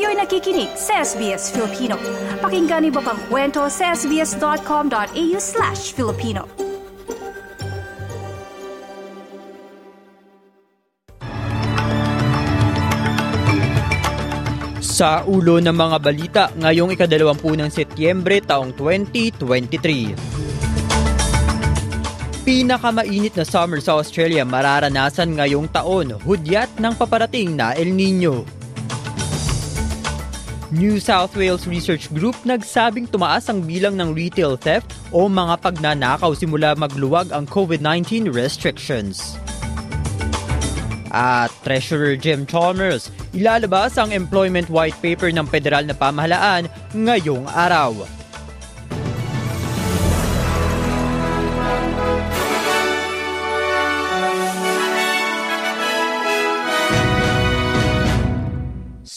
Kayo'y nakikinig sa SBS Filipino. Pakinggan niyo pa ang kwento sa sbs.com.au/Filipino. Sa ulo ng mga balita ngayong 20 ng Setyembre taong 2023. Pinakamainit na summer sa Australia mararanasan ngayong taon, hudyat ng paparating na El Niño. New South Wales Research Group nagsabing tumaas ang bilang ng retail theft o mga pagnanakaw simula magluwag ang COVID-19 restrictions. At Treasurer Jim Chalmers, ilalabas ang employment white paper ng federal na pamahalaan ngayong araw.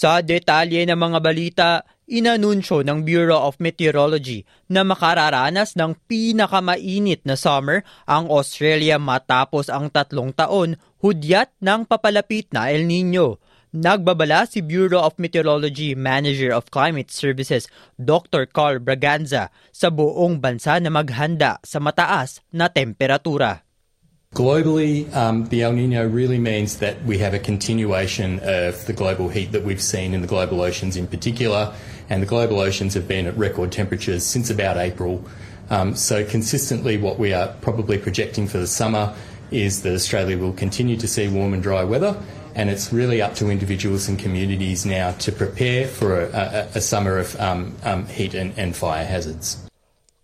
Sa detalye ng mga balita, inanunsyo ng Bureau of Meteorology na makararanas ng pinakamainit na summer ang Australia matapos ang 3 taon, hudyat ng papalapit na El Niño. Nagbabala si Bureau of Meteorology Manager of Climate Services Dr. Carl Braganza sa buong bansa na maghanda sa mataas na temperatura. Globally, the El Nino really means that we have a continuation of the global heat that we've seen in the global oceans in particular, and the global oceans have been at record temperatures since about April. So consistently what we are probably projecting for the summer is that Australia will continue to see warm and dry weather, and it's really up to individuals and communities now to prepare for a summer of heat and fire hazards.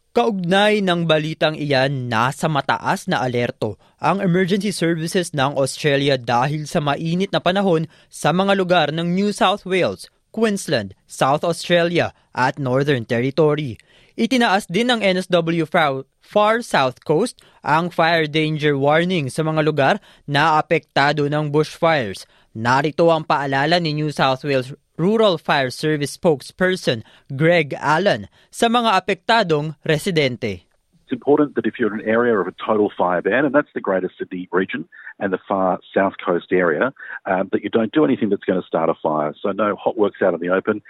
Kaugnay ng balitang iyan, nasa mataas na alerto ang emergency services ng Australia dahil sa mainit na panahon sa mga lugar ng New South Wales, Queensland, South Australia at Northern Territory. Itinaas din ng NSW Far South Coast ang fire danger warning sa mga lugar na apektado ng bushfires. Narito ang paalala ni New South Wales Rural Fire Service spokesperson Greg Allen sa mga apektadong residente. It's important that if you're in an area of a total fire ban, and that's the Greater Sydney region and the Far South Coast area, that you don't do anything that's going to start a fire. So no hot works out in the open,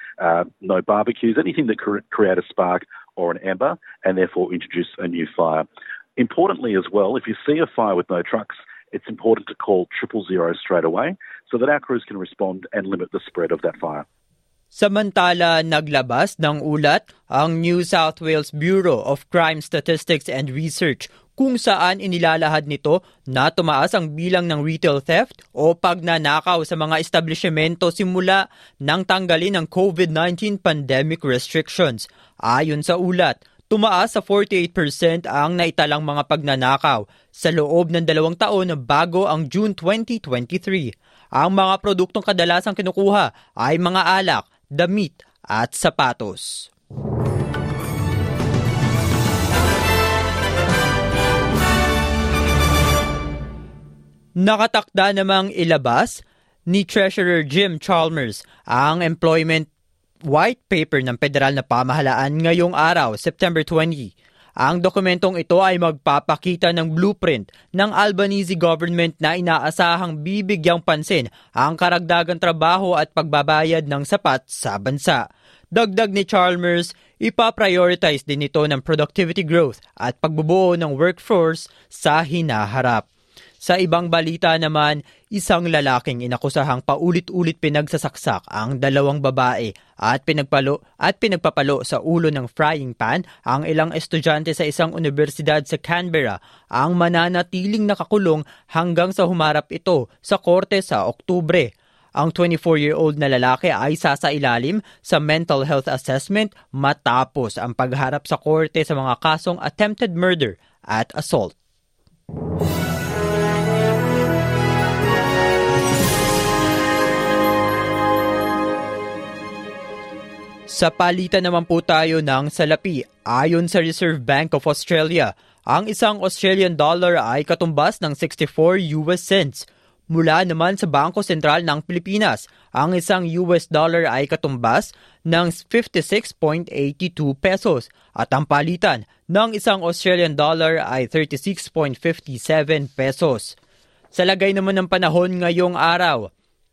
no barbecues, anything that could create a spark or an ember and therefore introduce a new fire. Importantly as well, if you see a fire with no trucks, it's important to call 000 straight away so that our crews can respond and limit the spread of that fire. Samantala, naglabas ng ulat ang New South Wales Bureau of Crime Statistics and Research kung saan inilalahad nito na tumaas ang bilang ng retail theft o pagnanakaw sa mga establishmento simula nang tanggalin ang COVID-19 pandemic restrictions. Ayon sa ulat, tumaas sa 48% ang naitalang mga pagnanakaw sa loob ng 2 taon bago ang June 2023. Ang mga produktong kadalasang kinukuha ay mga alak, damit at sapatos. Nakatakda namang ilabas ni Treasurer Jim Chalmers ang employment white paper ng federal na pamahalaan ngayong araw, September 20. Ang dokumentong ito ay magpapakita ng blueprint ng Albanese government na inaasahang bibigyang pansin ang karagdagang trabaho at pagbabayad ng sapat sa bansa. Dagdag ni Chalmers, ipaprioritize din ito ng productivity growth at pagbubuo ng workforce sa hinaharap. Sa ibang balita naman, isang lalaking inakusahang paulit-ulit pinagsasaksak ang 2 babae at pinagpapalo sa ulo ng frying pan ang ilang estudyante sa isang universidad sa Canberra ang mananatiling nakakulong hanggang sa humarap ito sa korte sa Oktubre. Ang 24-year-old na lalaki ay sasailalim sa mental health assessment matapos ang pagharap sa korte sa mga kasong attempted murder at assault. Sa palitan naman po tayo ng salapi, ayon sa Reserve Bank of Australia, ang isang Australian dollar ay katumbas ng 64 US cents. Mula naman sa Bangko Sentral ng Pilipinas, ang isang US dollar ay katumbas ng 56.82 pesos at ang palitan ng isang Australian dollar ay 36.57 pesos. Sa lagay naman ng panahon ngayong araw,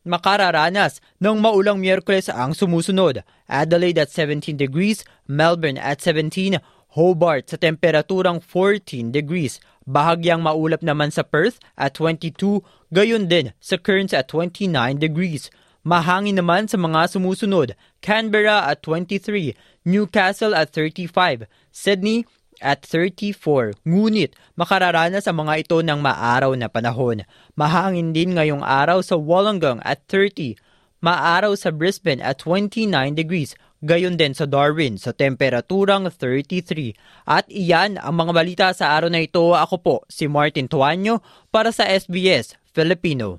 makararanas ng maulang Miyerkules ang sumusunod. Adelaide at 17 degrees, Melbourne at 17, Hobart sa temperaturang 14 degrees. Bahagyang maulap naman sa Perth at 22, gayon din sa Cairns at 29 degrees. Mahangin naman sa mga sumusunod, Canberra at 23, Newcastle at 35, Sydney at 34. Ngunit makararanas ang mga ito ng maaraw na panahon. Mahangin din ngayong araw sa Wollongong at 30, maaraw sa Brisbane at 29 degrees. Gayon din sa Darwin sa temperaturang 33. At iyan ang mga balita sa araw na ito. Ako po si Martin Tuanyo para sa SBS Filipino.